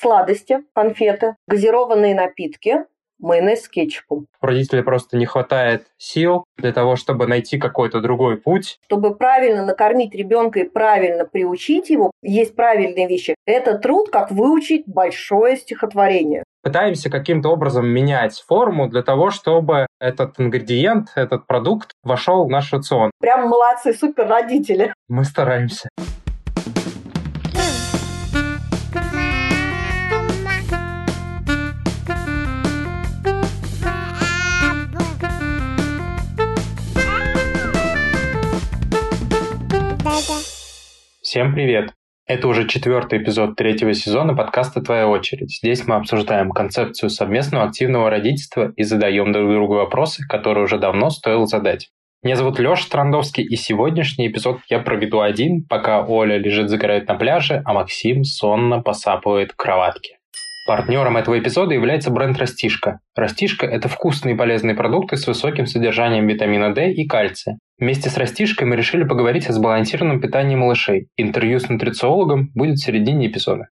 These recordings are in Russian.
сладости, конфеты, газированные напитки, майонез с кетчупом. Родителям просто не хватает сил для того, чтобы найти какой-то другой путь. Чтобы правильно накормить ребенка и правильно приучить его, есть правильные вещи. Это труд, как выучить большое стихотворение. Пытаемся каким-то образом менять форму для того, чтобы этот ингредиент, этот продукт вошел в наш рацион. Прям молодцы, супер родители. Мы стараемся. Всем привет! Это уже 4-й эпизод 3-го сезона подкаста «Твоя очередь». Здесь мы обсуждаем концепцию совместного активного родительства и задаем друг другу вопросы, которые уже давно стоило задать. Меня зовут Леша Трандовский, и сегодняшний эпизод я проведу один, пока Оля лежит загорает на пляже, а Максим сонно посапывает в кроватке. Партнером этого эпизода является бренд «Растишка». «Растишка» — это вкусные и полезные продукты с высоким содержанием витамина D и кальция. Вместе с «Растишкой» мы решили поговорить о сбалансированном питании малышей. Интервью с нутрициологом будет в середине эпизода.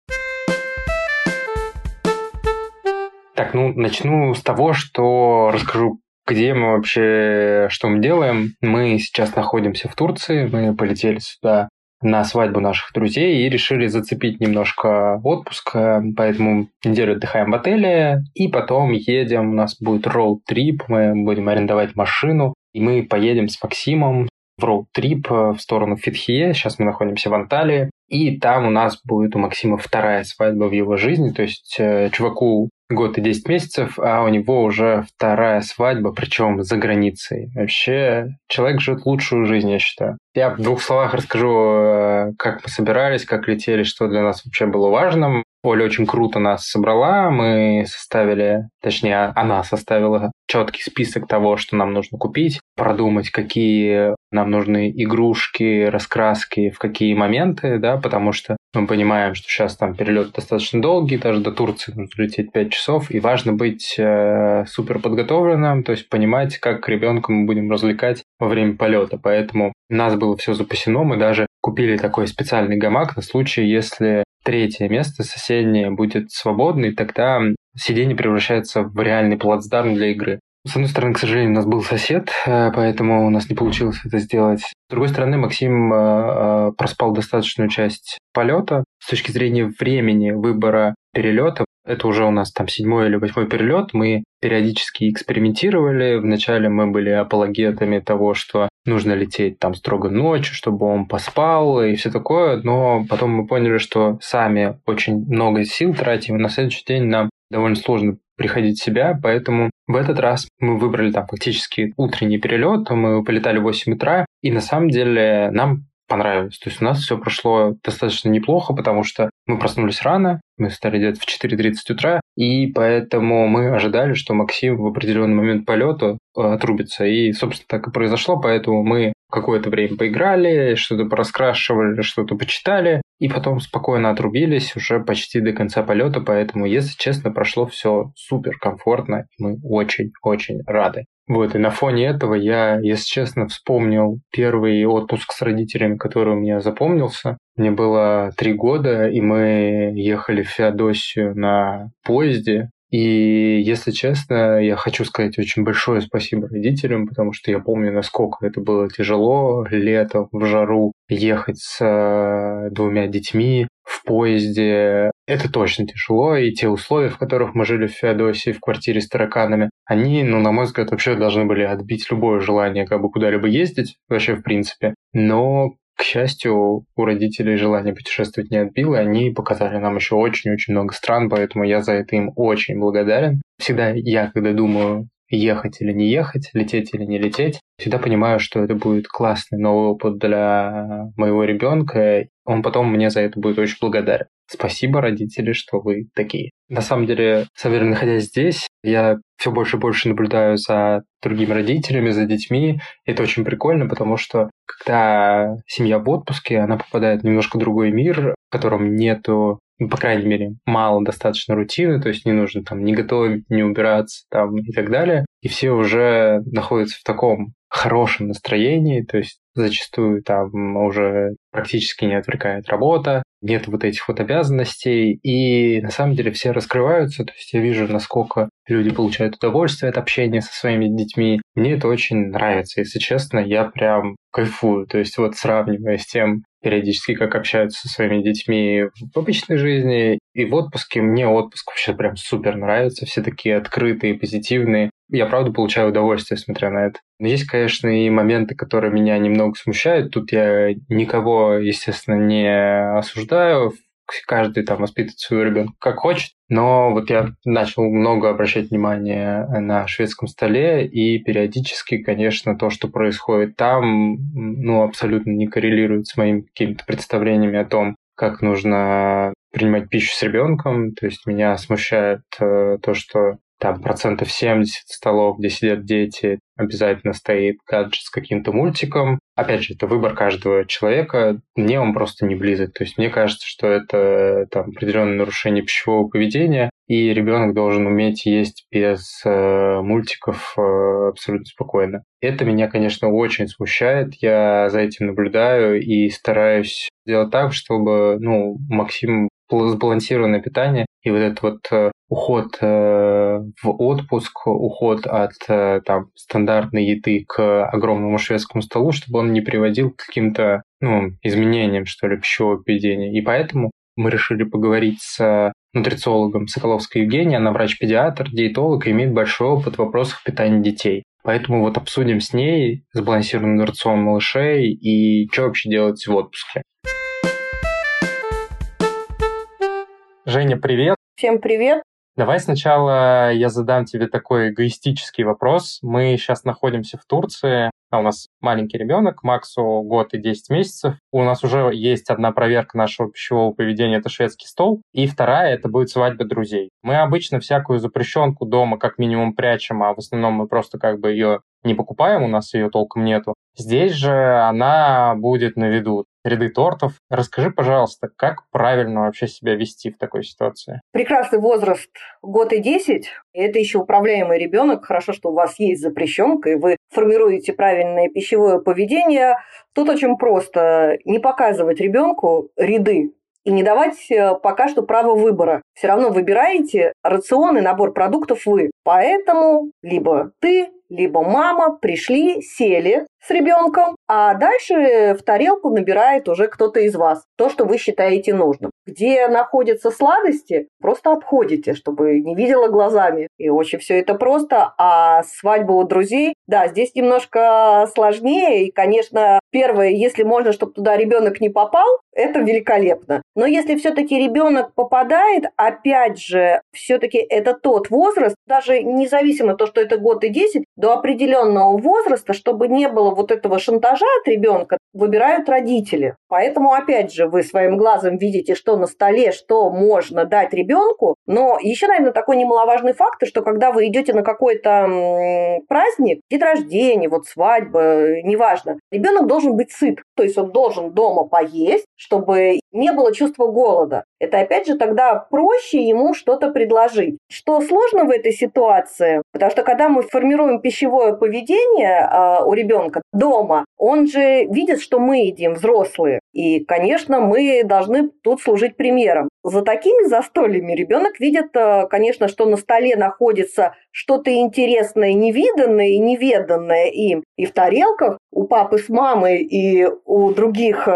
Так, начну с того, что расскажу, где мы вообще, что мы делаем. Мы сейчас находимся в Турции, мы полетели сюда на свадьбу наших друзей и решили зацепить немножко отпуск, поэтому неделю отдыхаем в отеле, и потом едем, у нас будет роуд-трип, мы будем арендовать машину. И мы поедем с Максимом в роуд-трип в сторону Фетхие. Сейчас мы находимся в Анталии. И там у нас будет у Максима вторая свадьба в его жизни. То есть чуваку год и 10 месяцев, а у него уже вторая свадьба, причем за границей. Вообще человек живет лучшую жизнь, я считаю. Я в двух словах расскажу, как мы собирались, как летели, что для нас вообще было важным. Оля очень круто нас собрала, мы составили, точнее, она составила четкий список того, что нам нужно купить, продумать, какие нам нужны игрушки, раскраски, в какие моменты, да, потому что мы понимаем, что сейчас там перелет достаточно долгий, даже до Турции нужно лететь 5 часов, и важно быть супер подготовленным, то есть понимать, как ребенка мы будем развлекать во время полета, поэтому у нас было все запасено, мы даже купили такой специальный гамак на случай, если третье место соседнее будет свободно, и тогда сиденье превращается в реальный плацдарм для игры. С одной стороны, к сожалению, у нас был сосед, поэтому у нас не получилось это сделать. С другой стороны, Максим проспал достаточную часть полета. С точки зрения времени выбора перелета, это уже у нас там 7-й или 8-й перелет, мы периодически экспериментировали. Вначале мы были апологетами того, что нужно лететь там строго ночью, чтобы он поспал и все такое, но потом мы поняли, что сами очень много сил тратим, и на следующий день нам довольно сложно приходить в себя, поэтому в этот раз мы выбрали там фактически утренний перелет, мы полетали в 8 утра, и на самом деле нам понравилось. То есть у нас все прошло достаточно неплохо, потому что мы проснулись рано, мы встали где-то в 4:30 утра, и поэтому мы ожидали, что Максим в определенный момент полета отрубится. И, собственно, так и произошло, поэтому мы какое-то время поиграли, что-то пораскрашивали, что-то почитали, и потом спокойно отрубились уже почти до конца полета, поэтому, если честно, прошло все супер комфортно, и мы очень-очень рады. Вот, и на фоне этого я, если честно, вспомнил первый отпуск с родителями, который у меня запомнился. Мне было 3 года, и мы ехали в Феодосию на поезде. И, если честно, я хочу сказать очень большое спасибо родителям, потому что я помню, насколько это было тяжело летом, в жару, ехать с 2 детьми в поезде. Это точно тяжело, и те условия, в которых мы жили в Феодосии, в квартире с тараканами, они, на мой взгляд, вообще должны были отбить любое желание как бы куда-либо ездить, вообще в принципе. Но, к счастью, у родителей желание путешествовать не отбило, они показали нам еще очень-очень много стран, поэтому я за это им очень благодарен. Всегда я, когда думаю, ехать или не ехать, лететь или не лететь, всегда понимаю, что это будет классный новый опыт для моего ребенка, он потом мне за это будет очень благодарен. Спасибо, родители, что вы такие. На самом деле, наверное, находясь здесь, я все больше и больше наблюдаю за другими родителями, за детьми. Это очень прикольно, потому что когда семья в отпуске, она попадает в немножко другой мир, в котором нету, по крайней мере, мало достаточно рутины, то есть не нужно там не готовить, не убираться там и так далее. И все уже находятся в таком хорошем настроении, то есть зачастую там уже практически не отвлекает работа, нет вот этих вот обязанностей, и на самом деле все раскрываются, то есть я вижу, насколько люди получают удовольствие от общения со своими детьми. Мне это очень нравится, если честно, я прям кайфую, то есть вот сравнивая с тем периодически, как общаются со своими детьми в обычной жизни и в отпуске, мне отпуск вообще прям супер нравится, все такие открытые, позитивные. Я, правда, получаю удовольствие, смотря на это. Но есть, конечно, и моменты, которые меня немного смущают. Тут я никого, естественно, не осуждаю. Каждый там воспитывает своего ребенка как хочет. Но вот я начал много обращать внимание на шведском столе, и периодически, конечно, то, что происходит там, ну, абсолютно не коррелирует с моими какими-то представлениями о том, как нужно принимать пищу с ребенком. То есть меня смущает то, что там 70% столов, где сидят дети, обязательно стоит гаджет с каким-то мультиком. Опять же, это выбор каждого человека. Мне он просто не близок. То есть мне кажется, что это там определенное нарушение пищевого поведения, и ребенок должен уметь есть без мультиков абсолютно спокойно. Это меня, конечно, очень смущает. Я за этим наблюдаю и стараюсь делать так, чтобы, ну, максимум сбалансированное питание и вот этот вот уход в отпуск, уход от там, стандартной еды к огромному шведскому столу, чтобы он не приводил к каким-то, ну, изменениям, что ли, пищевого поведения. И поэтому мы решили поговорить с нутрициологом Соколовской Евгенией. Она врач-педиатр, диетолог и имеет большой опыт в вопросах питания детей. Поэтому вот обсудим с ней сбалансированный рацион малышей и что вообще делать в отпуске. Женя, привет! Всем привет! Давай сначала я задам тебе такой эгоистический вопрос. Мы сейчас находимся в Турции, а у нас маленький ребенок, Максу 1 год и 10 месяцев. У нас уже есть одна проверка нашего пищевого поведения, это шведский стол, и вторая, это будет свадьба друзей. Мы обычно всякую запрещенку дома как минимум прячем, а в основном мы просто как бы ее не покупаем, у нас ее толком нету. Здесь же она будет на виду. Ряды тортов. Расскажи, пожалуйста, как правильно вообще себя вести в такой ситуации? Прекрасный возраст 1 год и 10 месяцев. Это еще управляемый ребенок. Хорошо, что у вас есть запрещенка, и вы формируете правильное пищевое поведение. Тут очень просто не показывать ребенку ряды и не давать пока что право выбора. Все равно выбираете рацион и набор продуктов вы. Поэтому либо ты, либо мама пришли, сели с ребенком, а дальше в тарелку набирает уже кто-то из вас то, что вы считаете нужным. Где находятся сладости, просто обходите, чтобы не видела глазами. И очень все это просто. А свадьба у друзей, да, здесь немножко сложнее. И, конечно, первое, если можно, чтобы туда ребенок не попал, это великолепно. Но если все-таки ребенок попадает, опять же, все-таки это тот возраст, даже независимо от того, что это 1 год и 10 месяцев, до определенного возраста, чтобы не было вот этого шантажа от ребенка, выбирают родители. Поэтому, опять же, вы своим глазом видите, что на столе, что можно дать ребенку. Но еще, наверное, такой немаловажный факт, что когда вы идете на какой-то праздник, день рождения, вот свадьба, неважно, ребенок должен быть сыт. То есть он должен дома поесть, чтобы не было чувства голода. Это, опять же, тогда проще ему что-то предложить. Что сложно в этой ситуации? Потому что когда мы формируем пищевое поведение у ребенка дома, он же видит, что мы едим, взрослые. И, конечно, мы должны тут служить примером. За такими застольями ребенок видит, конечно, что на столе находится что-то интересное, невиданное и неведанное им. И в тарелках у папы с мамой и у других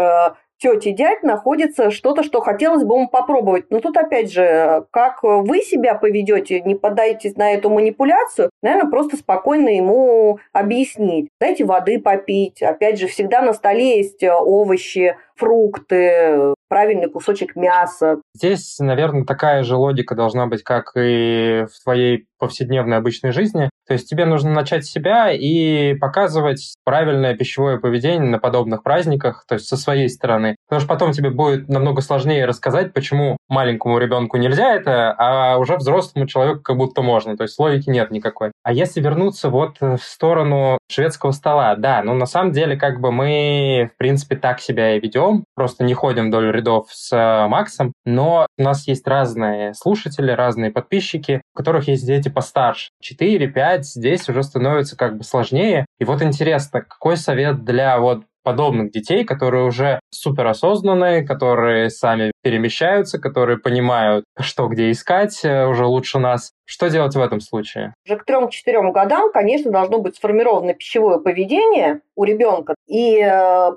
тёть и дядь находится что-то, что хотелось бы ему попробовать. Но тут, опять же, как вы себя поведете, не поддайтесь на эту манипуляцию, наверное, просто спокойно ему объяснить. Дайте воды попить. Опять же, всегда на столе есть овощи, фрукты, правильный кусочек мяса. Здесь, наверное, такая же логика должна быть, как и в твоей повседневной обычной жизни. То есть тебе нужно начать с себя и показывать правильное пищевое поведение на подобных праздниках, то есть со своей стороны. Потому что потом тебе будет намного сложнее рассказать, почему маленькому ребенку нельзя это, а уже взрослому человеку как будто можно. То есть логики нет никакой. А если вернуться вот в сторону шведского стола, да, ну на самом деле как бы мы, в принципе, так себя и ведем, просто не ходим вдоль рядов с Максом, но у нас есть разные слушатели, разные подписчики, у которых есть дети постарше. 4-5 здесь уже становится как бы сложнее. И вот интересно, какой совет для вот подобных детей, которые уже суперосознанные, которые сами перемещаются, которые понимают, что где искать уже лучше нас. Что делать в этом случае? Уже к 3-4 годам, конечно, должно быть сформировано пищевое поведение у ребенка и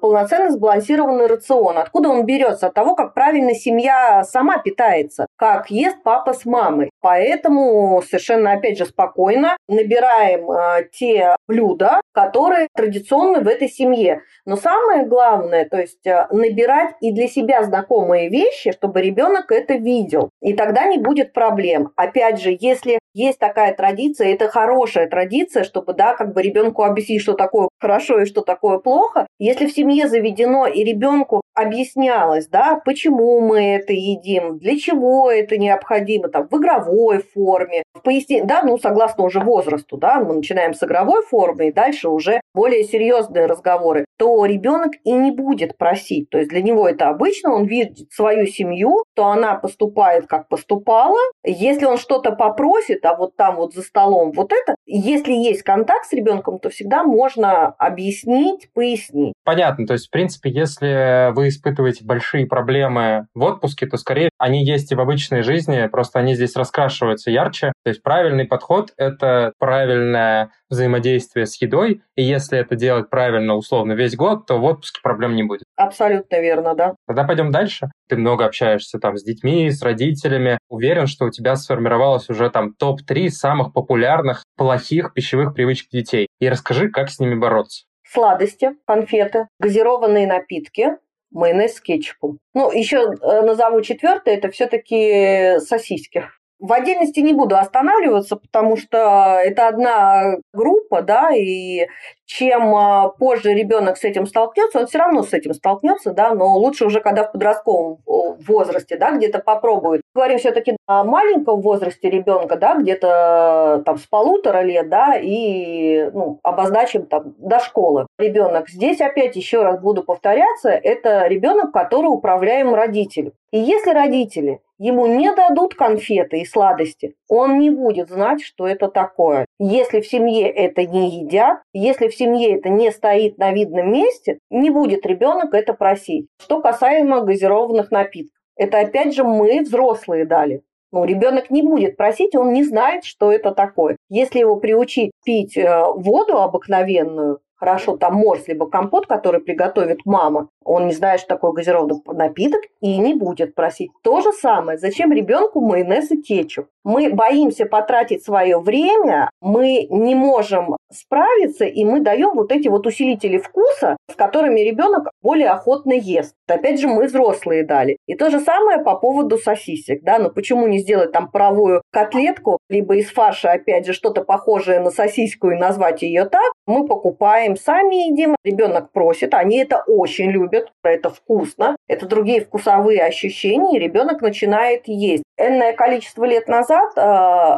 полноценно сбалансированный рацион. Откуда он берется? От того, как правильно семья сама питается, как ест папа с мамой. Поэтому совершенно, опять же, спокойно набираем те блюда, которые традиционны в этой семье. Но самое главное, то есть набирать и для себя знакомые вещи, чтобы ребенок это видел. И тогда не будет проблем. Опять же, если есть такая традиция, это хорошая традиция, чтобы, да, как бы ребенку объяснить, что такое хорошо и что такое плохо. Если в семье заведено и ребенку объяснялось, да, почему мы это едим, для чего это необходимо, там, в игровой форме, в пояснении, да, ну, согласно уже возрасту, да, мы начинаем с игровой формы и дальше уже более серьезные разговоры, то ребенок и не будет просить. То есть для него это обычно, он видит свою семью, то она поступает, как поступала. Если он что-то попросит, а вот там вот за столом вот это, если есть контакт с ребенком, то всегда можно объяснить, пояснить. Понятно. То есть, в принципе, если вы испытываете большие проблемы в отпуске, то скорее они есть и в обычной жизни, просто они здесь раскрашиваются ярче. То есть правильный подход — это правильное взаимодействие с едой, и если это делать правильно, условно, весь год, то в отпуске проблем не будет. Абсолютно верно, да. Тогда пойдем дальше. Ты много общаешься там с детьми, с родителями. Уверен, что у тебя сформировалось уже там топ-3 самых популярных плохих пищевых привычек детей. И расскажи, как с ними бороться. Сладости, конфеты, газированные напитки, майонез с кетчупом. Ну, еще назову 4-й, это все-таки сосиски. В отдельности не буду останавливаться, потому что это одна группа, да, и чем позже ребенок с этим столкнется, он все равно с этим столкнется, да, но лучше уже когда в подростковом возрасте, да, где-то попробует. Говорим все-таки о маленьком возрасте ребенка, да, где-то там с 1,5 лет, да, и ну, обозначим там до школы. Ребенок здесь опять еще раз буду повторяться, это ребенок, который управляем родителем. И если родители ему не дадут конфеты и сладости, он не будет знать, что это такое. Если в семье это не едят, если в семье это не стоит на видном месте, не будет ребенок это просить. Что касаемо газированных напитков, это опять же мы, взрослые, дали. Ну, ребенок не будет просить, он не знает, что это такое. Если его приучить пить воду обыкновенную, хорошо, там морс, либо компот, который приготовит мама, он не знает, что такое газированный напиток, и не будет просить. То же самое, зачем ребенку майонез и кетчуп? Мы боимся потратить свое время, мы не можем справиться, и мы даем вот эти вот усилители вкуса, с которыми ребенок более охотно ест. Опять же, мы взрослые дали. И то же самое по поводу сосисек, да, но почему не сделать там паровую котлетку, либо из фарша, опять же, что-то похожее на сосиску и назвать ее так? Мы покупаем, сами едим, ребенок просит, они это очень любят, это вкусно, это другие вкусовые ощущения, и ребенок начинает есть. Энное количество лет назад,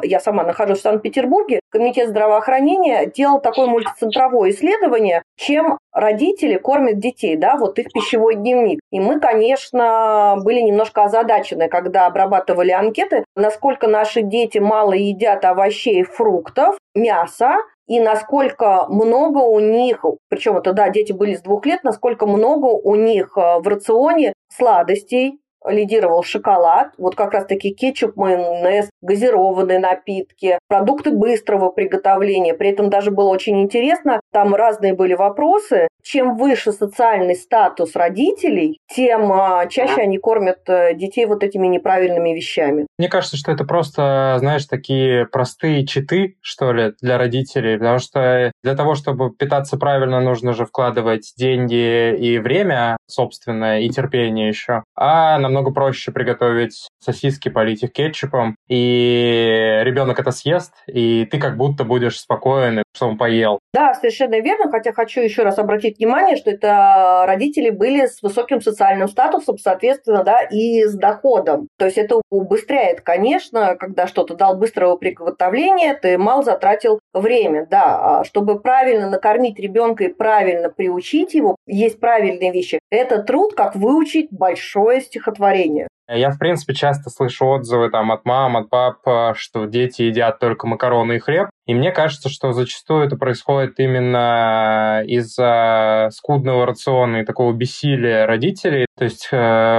я сама нахожусь в Санкт-Петербурге, Комитет здравоохранения делал такое мультицентровое исследование, чем родители кормят детей, да, вот их пищевой дневник. И мы, конечно, были немножко озадачены, когда обрабатывали анкеты, насколько наши дети мало едят овощей, фруктов, мяса, и насколько много у них, причем это, да, дети были с 2 лет, насколько много у них в рационе сладостей, лидировал шоколад, вот как раз-таки кетчуп, майонез, газированные напитки, продукты быстрого приготовления. При этом даже было очень интересно, там разные были вопросы. Чем выше социальный статус родителей, тем чаще они кормят детей вот этими неправильными вещами. Мне кажется, что это просто, знаешь, такие простые читы, что ли, для родителей, потому что для того, чтобы питаться правильно, нужно же вкладывать деньги и время собственное, и терпение еще. А намного проще приготовить сосиски, полить их кетчупом, и ребенок это съест, и ты как будто будешь спокоен, что он поел. Да, совершенно верно, хотя хочу еще раз обратить внимание, что это родители были с высоким социальным статусом, соответственно, да, и с доходом. То есть это убыстряет, конечно, когда что-то дал быстрого приготовления, ты мало затратил время, да. Чтобы правильно накормить ребенка и правильно приучить его, есть правильные вещи. Это труд, как выучить большое стихотворение. Я, в принципе, часто слышу отзывы там, от мам, от пап, что дети едят только макароны и хлеб. И мне кажется, что зачастую это происходит именно из-за скудного рациона и такого бессилия родителей. То есть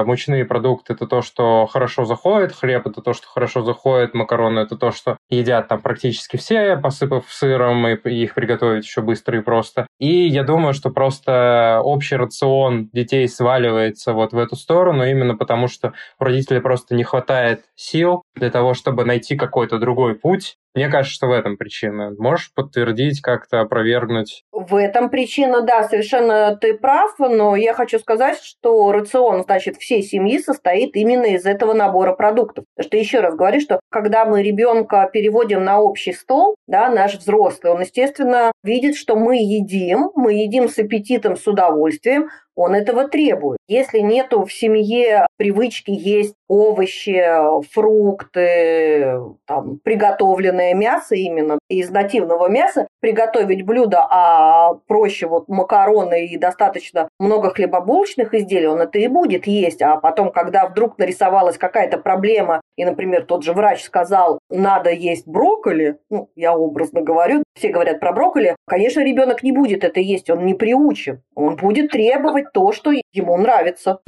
мучные продукты – это то, что хорошо заходит, хлеб – это то, что хорошо заходит, макароны – это то, что едят там практически все, посыпав сыром, и их приготовить еще быстро и просто. И я думаю, что просто общий рацион детей сваливается вот в эту сторону, именно потому что у родителей просто не хватает сил для того, чтобы найти какой-то другой путь. Мне кажется, что в этом причина. Можешь подтвердить, как-то опровергнуть? В этом причина, да, совершенно ты прав, но я хочу сказать, что рацион, значит, всей семьи состоит именно из этого набора продуктов. Потому что, еще раз говорю, что когда мы ребенка переводим на общий стол, да, наш взрослый, он, естественно, видит, что мы едим с аппетитом, с удовольствием, он этого требует. Если нету в семье привычки есть овощи, фрукты, там, приготовленное мясо именно из нативного мяса, приготовить блюдо, а проще вот макароны и достаточно много хлебобулочных изделий, он это и будет есть. А потом, когда вдруг нарисовалась какая-то проблема, и, например, тот же врач сказал, надо есть брокколи, ну, я образно говорю, все говорят про брокколи, конечно, ребенок не будет это есть, он не приучен, он будет требовать то, что ему нравится.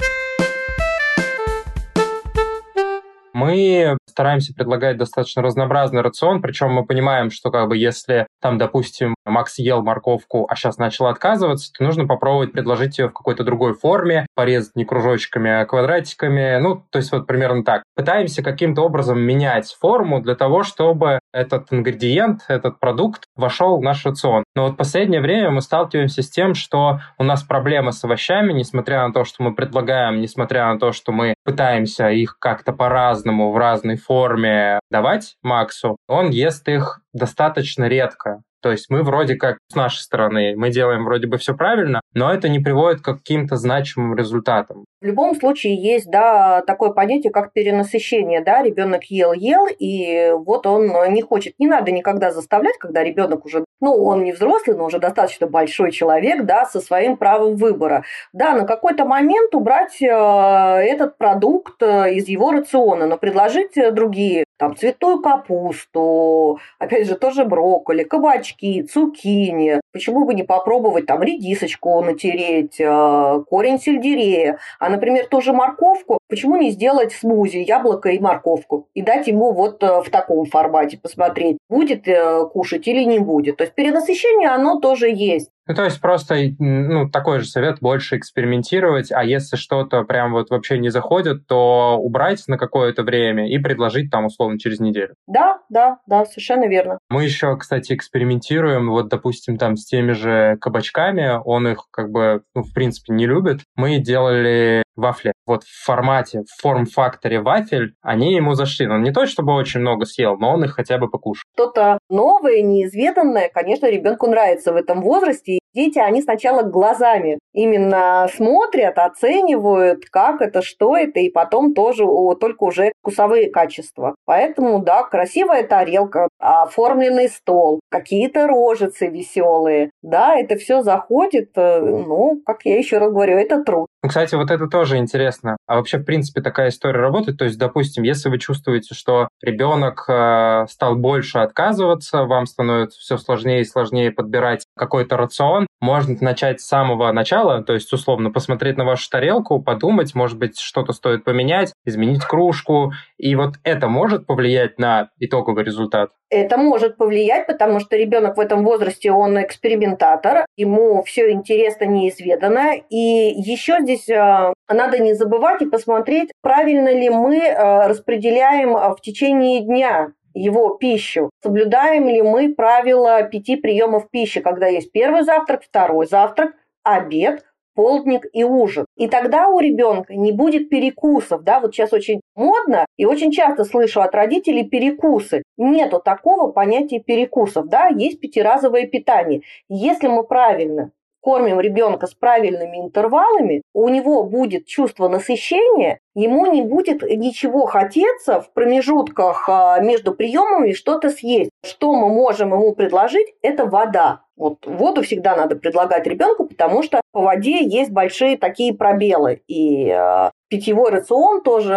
Мы стараемся предлагать достаточно разнообразный рацион, причем мы понимаем, что как бы если там, допустим, Макс ел морковку, а сейчас начал отказываться, то нужно попробовать предложить ее в какой-то другой форме, порезать не кружочками, а квадратиками, ну, то есть вот примерно так. Пытаемся каким-то образом менять форму для того, чтобы этот ингредиент, этот продукт вошел в наш рацион. Но вот в последнее время мы сталкиваемся с тем, что у нас проблема с овощами, несмотря на то, что мы предлагаем, несмотря на то, что мы пытаемся их как-то по-разному, в разной форме давать Максу, он ест их достаточно редко. То есть мы вроде как с нашей стороны, мы делаем вроде бы все правильно, но это не приводит к каким-то значимым результатам. В любом случае есть, да, такое понятие, как перенасыщение, да, ребенок ел, и вот он не хочет, не надо никогда заставлять, когда ребенок уже, ну, он не взрослый, но уже достаточно большой человек, да, со своим правом выбора. Да, на какой-то момент убрать этот продукт из его рациона, но предложить другие, там, цветную капусту, опять же, тоже брокколи, кабачки, цукини. Почему бы не попробовать там редисочку натереть, корень сельдерея, а, например, тоже морковку. Почему не сделать смузи, яблоко и морковку и дать ему вот в таком формате посмотреть, будет кушать или не будет. То есть перенасыщение, оно тоже есть. Ну, то есть просто, ну, такой же совет, больше экспериментировать, а если что-то прям вот вообще не заходит, то убрать на какое-то время и предложить там условно через неделю. Да, совершенно верно. Мы еще, кстати, экспериментируем, вот, допустим, там с теми же кабачками, он их как бы, ну, в принципе, не любит. Мы делали вафли. Вот в формате, в форм-факторе вафель, они ему зашли. Он не то, чтобы очень много съел, но он их хотя бы покушал. Что-то новое, неизведанное, конечно, ребенку нравится в этом возрасте. Дети, они сначала глазами именно смотрят, оценивают, как это, что это, и потом тоже только уже вкусовые качества. Поэтому, да, красивая тарелка, оформленный стол, какие-то рожицы веселые. Да, это все заходит, ну, как я еще раз говорю, это труд. Ну, кстати, вот это тоже интересно. А вообще, в принципе, такая история работает. То есть, допустим, если вы чувствуете, что ребенок стал больше отказываться, вам становится все сложнее и сложнее подбирать какой-то рацион, можно начать с самого начала, то есть, условно, посмотреть на вашу тарелку, подумать, может быть, что-то стоит поменять, изменить кружку, и вот это может повлиять на итоговый результат? Это может повлиять, потому что ребенок в этом возрасте, он экспериментатор, ему все интересно, неизведанно, и еще здесь надо не забывать и посмотреть, правильно ли мы распределяем в течение дня его пищу. Соблюдаем ли мы правила 5 приемов пищи, когда есть первый завтрак, второй завтрак, обед, полдник и ужин. И тогда у ребенка не будет перекусов. Да? Вот сейчас очень модно и очень часто слышу от родителей перекусы. Нету такого понятия перекусов. Да? Есть пятиразовое питание. Если мы правильно кормим ребенка с правильными интервалами, у него будет чувство насыщения, ему не будет ничего хотеться в промежутках между приемами что-то съесть. Что мы можем ему предложить, это вода. Вот воду всегда надо предлагать ребенку, потому что по воде есть большие такие пробелы. И питьевой рацион тоже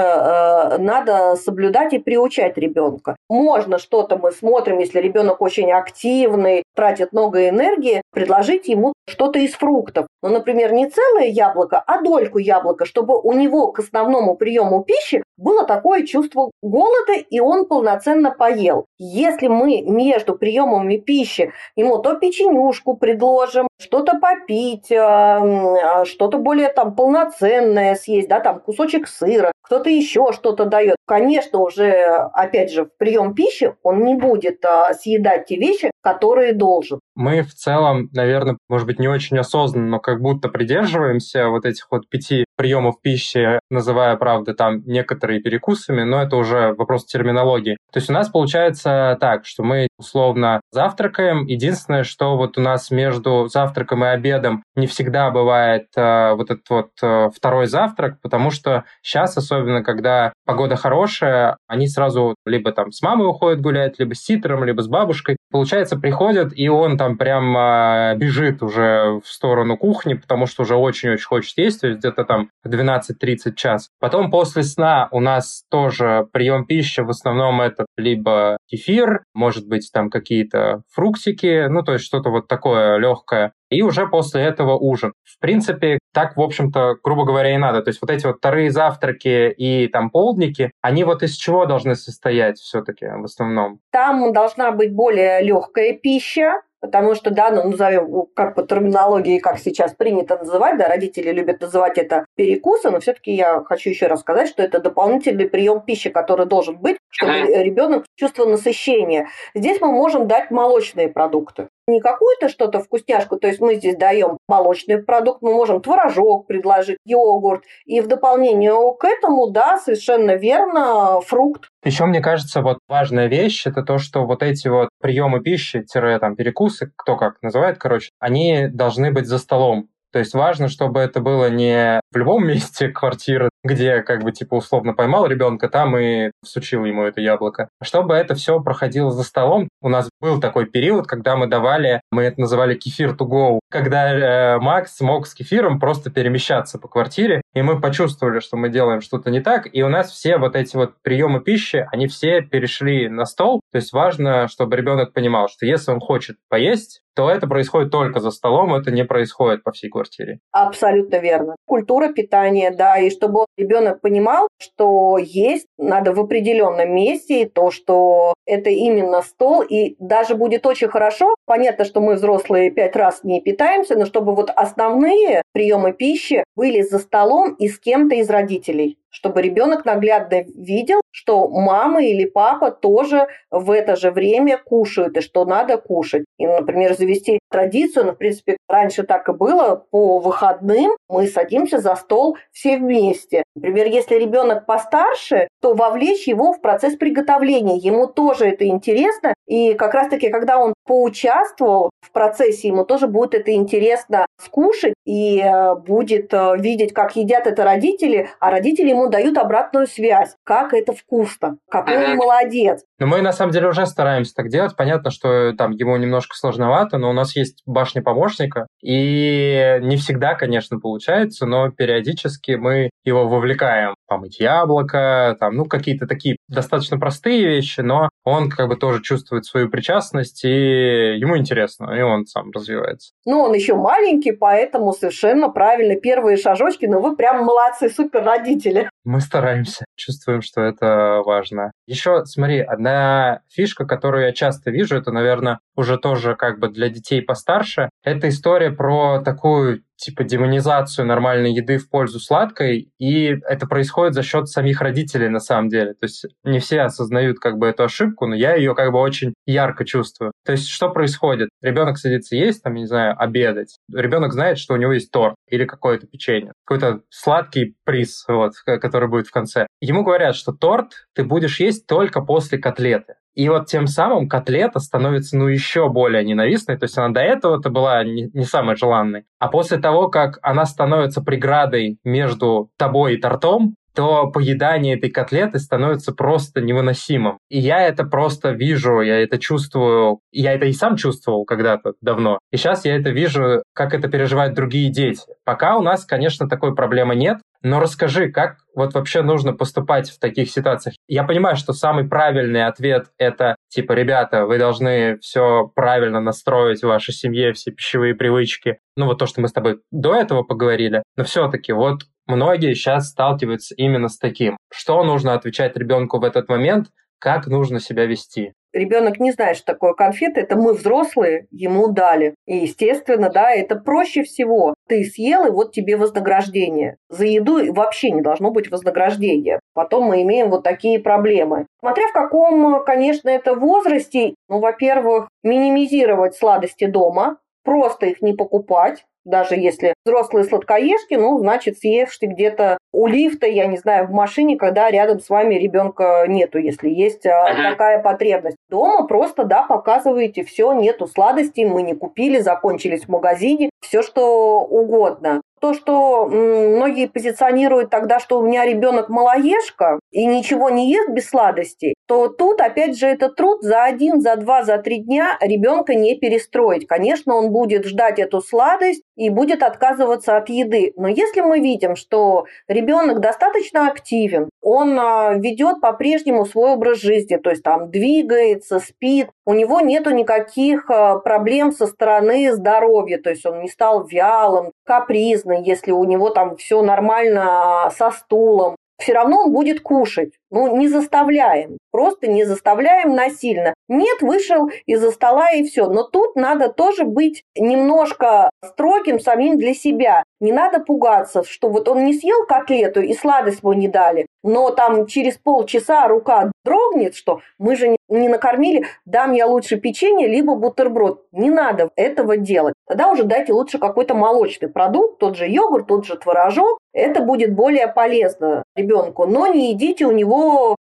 надо соблюдать и приучать ребенка. Можно что-то мы смотрим, если ребенок очень активный, тратит много энергии, предложить ему что-то из фруктов. Ну, например, не целое яблоко, а дольку яблока, чтобы у него к основному приему пищи было такое чувство голода, и он полноценно поел. Если мы между приемами пищи ему то печенюшку предложим, что-то попить, что-то более там полноценное съесть, да, там кусочек сыра, кто-то еще что-то дает. Конечно, уже, опять же, в прием пищи он не будет съедать те вещи, которые должен. Мы в целом, наверное, может быть, не очень осознанно, но как будто придерживаемся вот этих вот 5 приемов пищи, называя, правда, там некоторые перекусами, но это уже вопрос терминологии. То есть у нас получается так, что мы условно завтракаем. Единственное, что вот у нас между завтраком и обедом не всегда бывает вот этот вот второй завтрак, потому что сейчас, особенно когда погода хорошая, они сразу либо там с мамой уходят гулять, либо с ситером, либо с бабушкой. Получается, приходят, и он там прям бежит уже в сторону кухни, потому что уже очень-очень хочет есть, то есть где-то там 12-30 час. Потом после сна у нас тоже прием пищи, в основном это либо кефир, может быть, там какие-то фруктики, ну, то есть что-то вот такое легкое. И уже после этого ужин. В принципе, так, в общем-то, грубо говоря, и надо. То есть вот эти вот вторые завтраки и там полдники, они вот из чего должны состоять все-таки в основном? Там должна быть более легкая пища, потому что, да, ну, назовем, как по терминологии, как сейчас принято называть, да, родители любят называть это перекусы, но все-таки я хочу еще раз сказать, что это дополнительный прием пищи, который должен быть, чтобы ребенок чувствовал насыщение. Здесь мы можем дать молочные продукты. Не какую-то что-то вкусняшку, то есть мы здесь даем молочный продукт, мы можем творожок предложить, йогурт, и в дополнение к этому, да, совершенно верно, фрукт. Еще, мне кажется, вот важная вещь, это то, что вот эти вот приемы пищи, там, перекусы, кто как называет, короче, они должны быть за столом. То есть важно, чтобы это было не в любом месте квартиры, где как бы типа условно поймал ребенка там и всучил ему это яблоко. Чтобы это все проходило за столом. У нас был такой период, когда мы это называли кефир to go, когда Макс мог с кефиром просто перемещаться по квартире, и мы почувствовали, что мы делаем что-то не так, и у нас все вот эти вот приемы пищи, они все перешли на стол. То есть важно, чтобы ребенок понимал, что если он хочет поесть, то это происходит только за столом, это не происходит по всей квартире. Абсолютно верно. Культура питания, да, и чтобы ребенок понимал, что есть надо в определенном месте, и то, что это именно стол, и даже будет очень хорошо. Понятно, что мы взрослые 5 раз не питаемся, но чтобы вот основные приемы пищи были за столом и с кем-то из родителей, чтобы ребенок наглядно видел, что мама или папа тоже в это же время кушают, и что надо кушать. И, например, завести традицию, ну, в принципе, раньше так и было, по выходным мы садимся за стол все вместе. Например, если ребенок постарше, то вовлечь его в процесс приготовления. Ему тоже это интересно, и как раз-таки, когда он поучаствовал в процессе, ему тоже будет это интересно скушать, и будет видеть, как едят это родители, а родители ему дают обратную связь, как это вкусно, какой он молодец. Но мы, на самом деле, уже стараемся так делать. Понятно, что там ему немножко сложновато, но у нас есть башня помощника, и не всегда, конечно, получается, но периодически мы его вовлекаем. Помыть яблоко, там, ну, какие-то такие достаточно простые вещи, но он как бы тоже чувствует свою причастность, и ему интересно, и он сам развивается. Ну, он еще маленький, поэтому совершенно правильно первые шажочки, но вы прям молодцы, супер родители. Мы стараемся, чувствуем, что это важно. Еще, смотри, одна фишка, которую я часто вижу, это, наверное, уже тоже как бы для детей постарше, это история про такую типа демонизацию нормальной еды в пользу сладкой, и это происходит за счет самих родителей на самом деле. То есть не все осознают как бы эту ошибку, но я ее как бы очень ярко чувствую. То есть что происходит? Ребенок садится есть, там, я не знаю, обедать. Ребенок знает, что у него есть торт или какое-то печенье, какой-то сладкий приз, вот, который будет в конце. Ему говорят, что торт ты будешь есть только после котлеты. И вот тем самым котлета становится, ну, еще более ненавистной. То есть она до этого-то была не самой желанной. А после того, как она становится преградой между тобой и тортом, то поедание этой котлеты становится просто невыносимым. И я это просто вижу, я это чувствую. Я это и сам чувствовал когда-то давно. И сейчас я это вижу, как это переживают другие дети. Пока у нас, конечно, такой проблемы нет. Но расскажи, как вот вообще нужно поступать в таких ситуациях? Я понимаю, что самый правильный ответ – это типа, ребята, вы должны все правильно настроить в вашей семье, все пищевые привычки. Ну вот то, что мы с тобой до этого поговорили. Но все-таки вот многие сейчас сталкиваются именно с таким. Что нужно отвечать ребенку в этот момент? Как нужно себя вести? Ребенок не знает, что такое конфеты. Это мы, взрослые, ему дали. И, естественно, да, это проще всего. Ты съел, и вот тебе вознаграждение. За еду вообще не должно быть вознаграждения. Потом мы имеем вот такие проблемы. Смотря в каком, конечно, это возрасте. Ну, во-первых, минимизировать сладости дома. Просто их не покупать. Даже если взрослые сладкоежки, ну, значит, съешь ты где-то у лифта, я не знаю, в машине, когда рядом с вами ребенка нету, если есть такая потребность. Дома просто, да, показываете, все, нету сладостей, мы не купили, закончились в магазине, все что угодно. То, что многие позиционируют тогда, что у меня ребенок малоежка и ничего не ест без сладостей, то тут, опять же, это труд за один, за два, за три дня ребенка не перестроить. Конечно, он будет ждать эту сладость и будет отказываться от еды. Но если мы видим, что ребенок достаточно активен, он ведет по-прежнему свой образ жизни, то есть там двигается, спит, у него нету никаких проблем со стороны здоровья, то есть он не стал вялым, капризным, если у него там все нормально со стулом, все равно он будет кушать. Ну, не заставляем, просто не заставляем насильно. Нет, вышел из-за стола и все. Но тут надо тоже быть немножко строгим самим для себя. Не надо пугаться, что вот он не съел котлету и сладость ему не дали, но там через полчаса рука дрогнет, что мы же не накормили, дам я лучше печенье, либо бутерброд. Не надо этого делать. Тогда уже дайте лучше какой-то молочный продукт, тот же йогурт, тот же творожок. Это будет более полезно ребенку, но не идите у него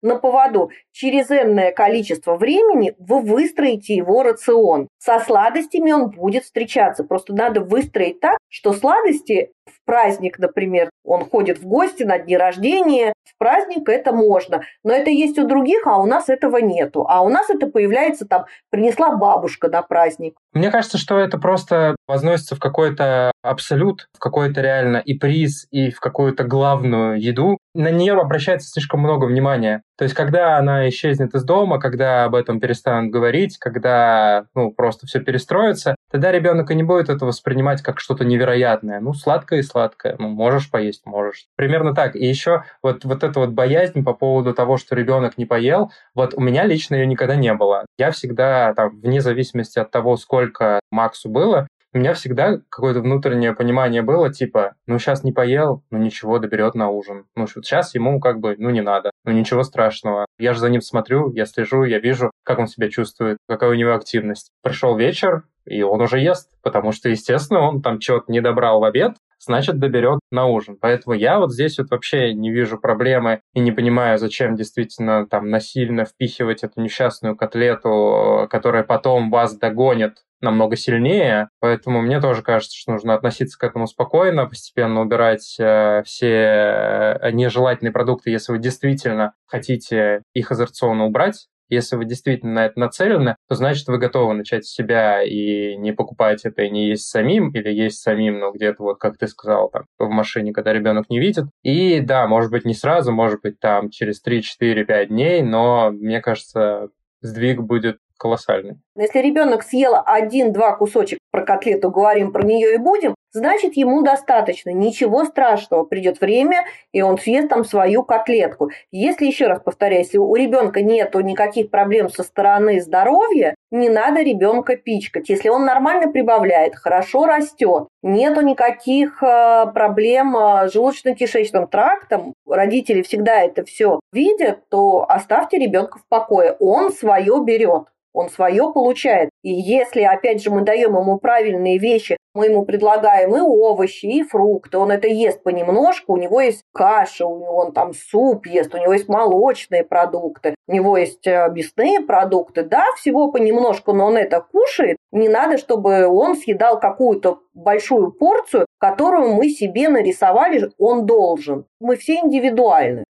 на поводу. Через энное количество времени вы выстроите его рацион. Со сладостями он будет встречаться. Просто надо выстроить так, что сладости в праздник, например, он ходит в гости на дни рождения, в праздник это можно. Но это есть у других, а у нас этого нету. А у нас это появляется там, принесла бабушка на праздник. Мне кажется, что это просто возносится в какой-то абсолют, в какой-то реально и приз, и в какую-то главную еду. На нее обращается слишком много внимания. То есть, когда она исчезнет из дома, когда об этом перестанут говорить, когда просто все перестроится, тогда ребенок и не будет это воспринимать как что-то невероятное. Ну, сладкое и сладкое. Ну, можешь поесть, можешь. Примерно так. И еще вот эта вот боязнь по поводу того, что ребенок не поел, вот у меня лично ее никогда не было. Я всегда, там, вне зависимости от того, сколько Максу было, у меня всегда какое-то внутреннее понимание было, типа, ну, сейчас не поел, ну, ничего, доберет на ужин. Ну, сейчас ему как бы, ну, не надо, ну, ничего страшного. Я же за ним смотрю, я слежу, я вижу, как он себя чувствует, какая у него активность. Пришел вечер, и он уже ест, потому что, естественно, он там чего-то не добрал в обед, значит, доберет на ужин. Поэтому я вот здесь вот вообще не вижу проблемы и не понимаю, зачем действительно там насильно впихивать эту несчастную котлету, которая потом вас догонит намного сильнее. Поэтому мне тоже кажется, что нужно относиться к этому спокойно, постепенно убирать все нежелательные продукты, если вы действительно хотите их из рациона убрать. Если вы действительно на это нацелены, то значит, вы готовы начать с себя и не покупать это, и не есть самим, или есть самим, но где-то вот, как ты сказал, там, в машине, когда ребенок не видит. И да, может быть, не сразу, может быть, там, через 3-4-5 дней, но, мне кажется, сдвиг будет колоссальный. Если ребенок съел 1-2 кусочек, про котлету говорим, про нее и будем, значит, ему достаточно, ничего страшного. Придет время, и он съест там свою котлетку. Если, еще раз повторяю, если у ребенка нету никаких проблем со стороны здоровья, не надо ребенка пичкать. Если он нормально прибавляет, хорошо растет, нету никаких проблем с желудочно-кишечным трактом, родители всегда это все видят, то оставьте ребенка в покое. Он свое берет. Он свое получает. И если, опять же, мы даем ему правильные вещи, мы ему предлагаем и овощи, и фрукты, он это ест понемножку, у него есть каша, он там суп ест, у него есть молочные продукты, у него есть мясные продукты, да, всего понемножку, но он это кушает. Не надо, чтобы он съедал какую-то большую порцию, которую мы себе нарисовали, он должен. Мы все индивидуальны.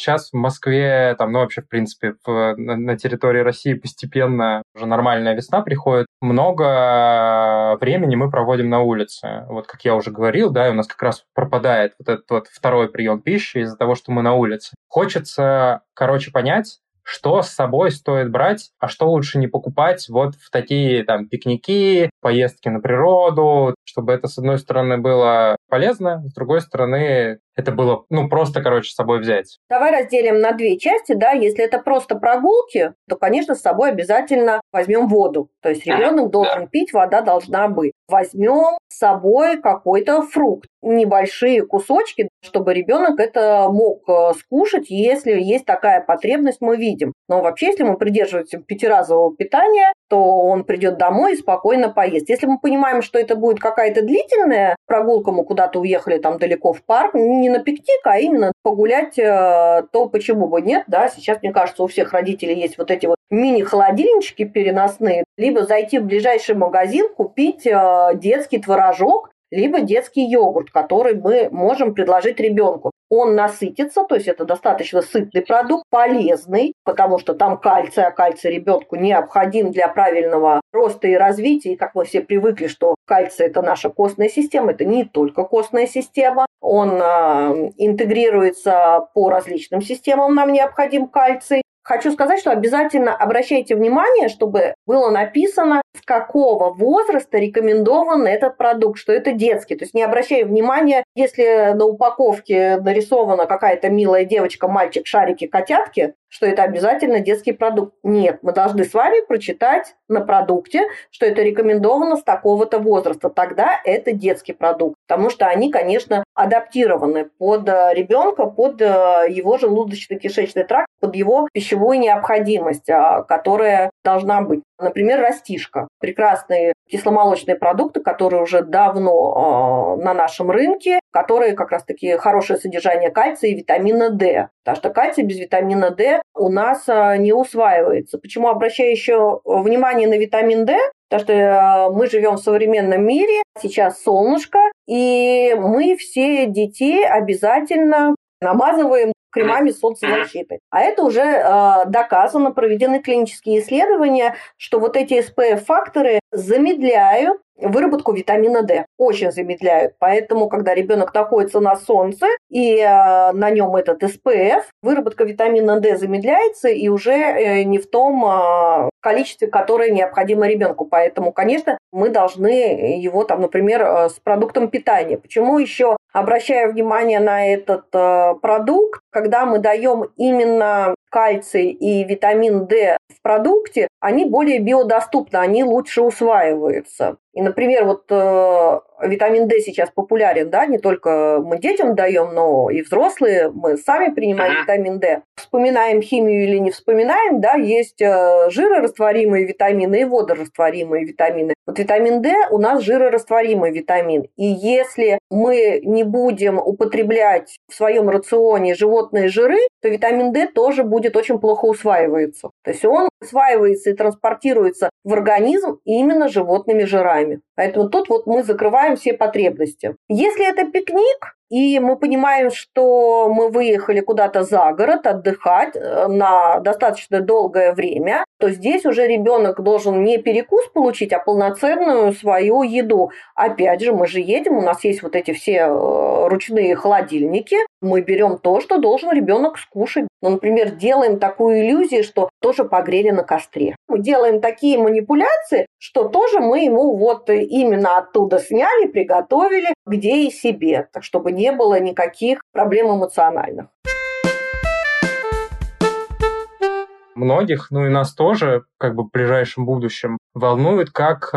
Сейчас в Москве, там, ну, вообще, в принципе, на территории России постепенно уже нормальная весна приходит. Много времени мы проводим на улице. Вот, как я уже говорил, да, и у нас как раз пропадает вот этот вот второй прием пищи из-за того, что мы на улице. Хочется, короче, понять, что с собой стоит брать, а что лучше не покупать вот в такие там пикники, поездки на природу, чтобы это, с одной стороны, было полезно, с другой стороны, это было, ну, просто, короче, с собой взять. Давай разделим на две части, да, если это просто прогулки, то, конечно, с собой обязательно возьмем воду, то есть ребенок должен пить, вода должна быть. Возьмем с собой какой-то фрукт, небольшие кусочки, чтобы ребенок это мог скушать, если есть такая потребность, мы видим. Но вообще, если мы придерживаемся пятиразового питания, то он придет домой и спокойно поест. Если мы понимаем, что это будет какая-то длительная прогулка, мы куда-то уехали там далеко в парк, не на пикник, а именно погулять, то почему бы нет, да, сейчас, мне кажется, у всех родителей есть вот эти вот мини-холодильнички переносные, либо зайти в ближайший магазин, купить детский творожок, либо детский йогурт, который мы можем предложить ребенку. Он насытится, то есть это достаточно сытный продукт, полезный, потому что там кальций, а кальций ребенку необходим для правильного роста и развития. И как мы все привыкли, что кальций – это наша костная система, это не только костная система. Он интегрируется по различным системам, нам необходим кальций. Хочу сказать, что обязательно обращайте внимание, чтобы было написано, с какого возраста рекомендован этот продукт, что это детский. То есть не обращай внимания, если на упаковке нарисована какая-то милая девочка, мальчик, шарики, котятки, что это обязательно детский продукт. Нет, мы должны с вами прочитать на продукте, что это рекомендовано с такого-то возраста. Тогда это детский продукт, потому что они, конечно, адаптированы под ребенка, под его желудочно-кишечный тракт, под его пищевую необходимость, которая должна быть. Например, Растишка. Прекрасные кисломолочные продукты, которые уже давно на нашем рынке, которые как раз-таки хорошее содержание кальция и витамина D. Потому что кальций без витамина D у нас не усваивается. Почему обращаю еще внимание на витамин D? Потому что мы живем в современном мире, сейчас солнышко, и мы все детей обязательно намазываем кремами солнцезащиты. А это уже доказано, проведены клинические исследования, что вот эти SPF-факторы замедляют выработку витамина D. Очень замедляют. Поэтому, когда ребенок находится на солнце и на нем этот SPF, выработка витамина D замедляется и уже не в том количестве, которое необходимо ребенку. Поэтому, конечно, мы должны его, там, например, с продуктом питания. Почему еще обращаю внимание на этот продукт? Когда мы даем именно кальций и витамин D в продукте, они более биодоступны, они лучше усваиваются. И, например, вот витамин D сейчас популярен, да, не только мы детям даем, но и взрослые, мы сами принимаем витамин D. Вспоминаем химию или не вспоминаем, да, есть жирорастворимые витамины и водорастворимые витамины. Вот витамин D у нас жирорастворимый витамин. И если мы не будем употреблять в своем рационе животные жиры, то витамин D тоже будет очень плохо усваиваться. То есть он усваивается и транспортируется в организм именно животными жирами. Поэтому тут вот мы закрываем все потребности. Если это пикник, и мы понимаем, что мы выехали куда-то за город отдыхать на достаточно долгое время, то здесь уже ребенок должен не перекус получить, а полноценную свою еду. Опять же, мы же едем, у нас есть вот эти все ручные холодильники, мы берем то, что должен ребенок скушать. Ну, например, делаем такую иллюзию, что тоже погрели на костре. Мы делаем такие манипуляции, что тоже мы ему вот именно оттуда сняли, приготовили, где и себе, так чтобы не было никаких проблем эмоциональных. Многих, ну и нас тоже, как бы в ближайшем будущем, волнует, как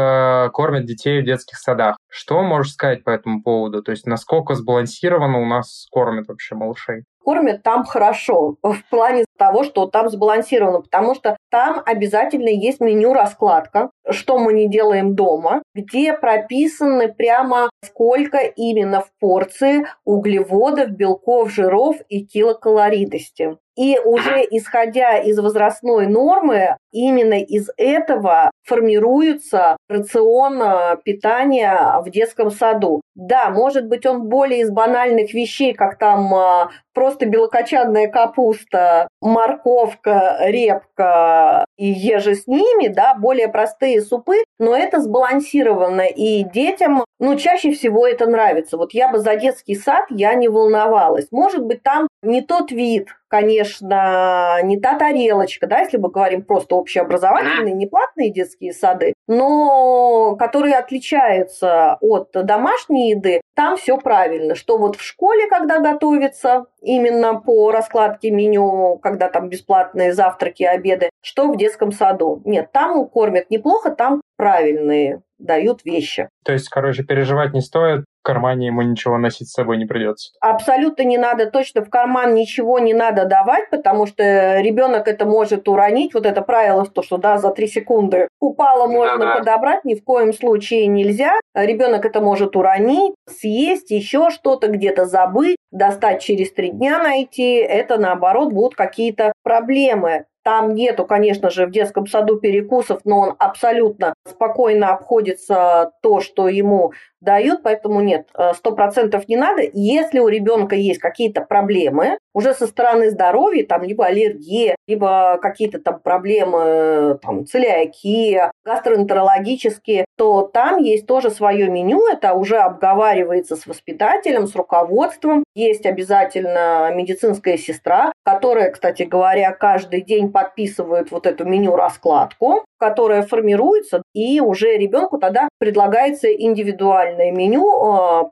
кормят детей в детских садах. Что можешь сказать по этому поводу? То есть насколько сбалансированно у нас кормят вообще малышей? Кормят там хорошо, в плане того, что там сбалансировано, потому что там обязательно есть меню-раскладка, что мы не делаем дома, где прописаны прямо сколько именно в порции углеводов, белков, жиров и килокалорийности. И уже исходя из возрастной нормы, именно из этого формируется рацион питания в детском саду. Да, может быть, он более из банальных вещей, как там просто белокочанная капуста, морковка, репка и еже с ними, да, более простые супы, но это сбалансировано, и детям, ну, чаще всего это нравится. Вот я бы за детский сад, я не волновалась. Может быть, там не тот вид, конечно, не та тарелочка, да, если мы говорим просто общеобразовательные, не платные детские сады, но которые отличаются от домашней еды, там все правильно, что вот в школе, когда готовится, именно по раскладке меню, когда там бесплатные завтраки, обеды, что в детском саду. Нет, там кормят неплохо, там правильные дают вещи. То есть, короче, переживать не стоит, в кармане ему ничего носить с собой не придется. Абсолютно не надо, точно в карман ничего не надо давать, потому что ребенок это может уронить. Вот это правило, то, что да, за 3 секунды упало, можно подобрать, ни в коем случае нельзя. Ребенок это может уронить, съесть, еще что-то где-то забыть, достать через 3 дня найти. Это, наоборот, будут какие-то проблемы. Там нету, конечно же, в детском саду перекусов, но он абсолютно спокойно обходится то, что ему дают, поэтому нет, 100% не надо. Если у ребенка есть какие-то проблемы, уже со стороны здоровья, там либо аллергия, либо какие-то там проблемы, там, целиакия, гастроэнтерологические, то там есть тоже свое меню, это уже обговаривается с воспитателем, с руководством. Есть обязательно медицинская сестра, которая, кстати говоря, каждый день подписывает вот эту меню-раскладку, которая формируется, и уже ребенку тогда предлагается индивидуальное меню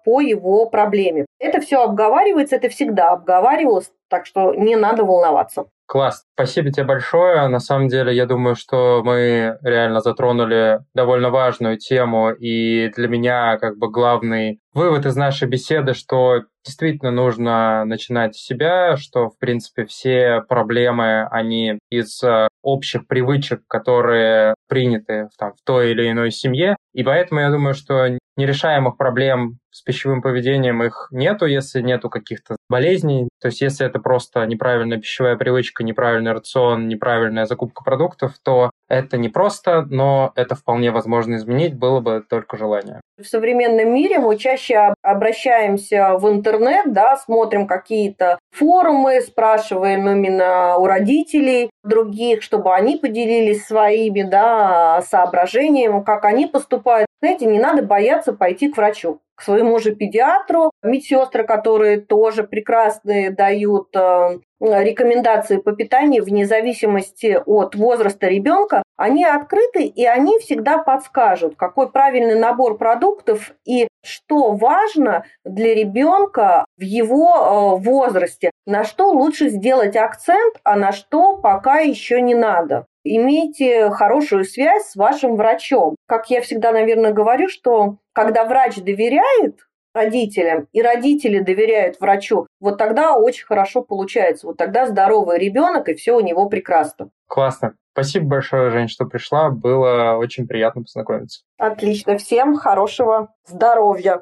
по его проблеме. Это все обговаривается, это всегда обговаривалось, так что не надо волноваться. Класс. Спасибо тебе большое. На самом деле, я думаю, что мы реально затронули довольно важную тему, и для меня как бы главный вывод из нашей беседы, что действительно нужно начинать с себя, что, в принципе, все проблемы, они из общих привычек, которые приняты там, в той или иной семье, и поэтому я думаю, что нерешаемых проблем с пищевым поведением их нету, если нету каких-то болезней, то есть если это просто неправильная пищевая привычка, неправильный рацион, неправильная закупка продуктов, то это непросто, но это вполне возможно изменить, было бы только желание. В современном мире мы чаще обращаемся в интернет, да, смотрим какие-то форумы, спрашиваем именно у родителей других, чтобы они поделились своими, да, соображениями, как они поступают. Знаете, не надо бояться пойти к врачу, к своему же педиатру, медсестры, которые тоже прекрасные дают рекомендации по питанию вне зависимости от возраста ребенка, они открыты и они всегда подскажут, какой правильный набор продуктов и что важно для ребенка в его возрасте, на что лучше сделать акцент, а на что пока еще не надо. Имейте хорошую связь с вашим врачом. Как я всегда, наверное, говорю, что когда врач доверяет родителям, и родители доверяют врачу, вот тогда очень хорошо получается. Вот тогда здоровый ребенок, и все у него прекрасно. Классно. Спасибо большое, Жень, что пришла. Было очень приятно познакомиться. Отлично. Всем хорошего здоровья.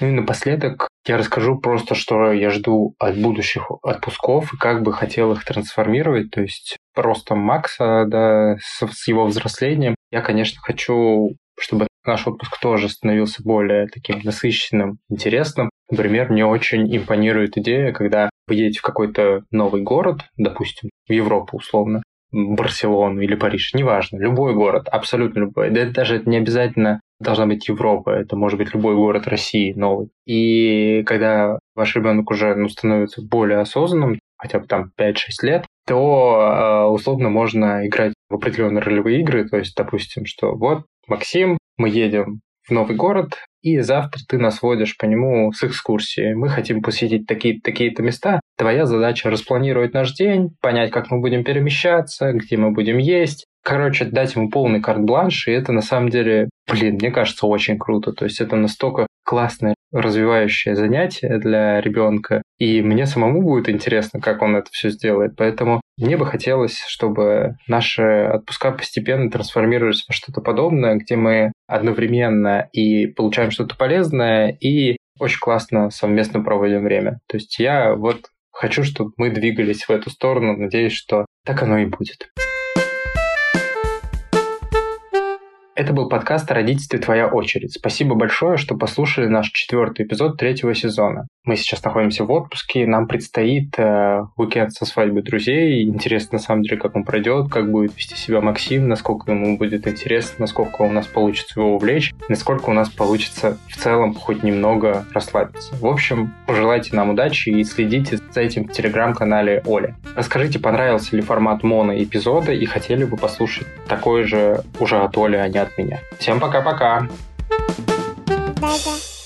Ну и напоследок я расскажу просто, что я жду от будущих отпусков и как бы хотел их трансформировать, то есть ростом Макса, да, с его взрослением. Я, конечно, хочу, чтобы наш отпуск тоже становился более таким насыщенным, интересным. Например, мне очень импонирует идея, когда вы едете в какой-то новый город, допустим, в Европу условно, Барселону или Париж, неважно, любой город, абсолютно любой. Да, даже это не обязательно должна быть Европа, это может быть любой город России новый. И когда ваш ребенок уже, ну, становится более осознанным, хотя бы там 5-6 лет, то условно можно играть в определенные ролевые игры, то есть, допустим, что вот, Максим, мы едем в новый город, и завтра ты нас водишь по нему с экскурсией. Мы хотим посетить такие-то места. Твоя задача распланировать наш день, понять, как мы будем перемещаться, где мы будем есть. Короче, дать ему полный карт-бланш, и это на самом деле, мне кажется, очень круто. То есть это настолько классное развивающее занятие для ребенка, и мне самому будет интересно, как он это все сделает. Поэтому мне бы хотелось, чтобы наши отпуска постепенно трансформировались во что-то подобное, где мы одновременно и получаем что-то полезное, и очень классно совместно проводим время. То есть я вот хочу, чтобы мы двигались в эту сторону, надеюсь, что так оно и будет. Это был подкаст о родительстве «Твоя очередь». Спасибо большое, что послушали наш 4-й эпизод 3-го сезона. Мы сейчас находимся в отпуске, нам предстоит уикенд со свадьбой друзей. Интересно, на самом деле, как он пройдет, как будет вести себя Максим, насколько ему будет интересно, насколько у нас получится его увлечь, насколько у нас получится в целом хоть немного расслабиться. В общем, пожелайте нам удачи и следите за этим в телеграм-канале Оли. Расскажите, понравился ли формат моноэпизода и хотели бы послушать такой же уже от Оли, а не от меня. Всем пока-пока! Да-да.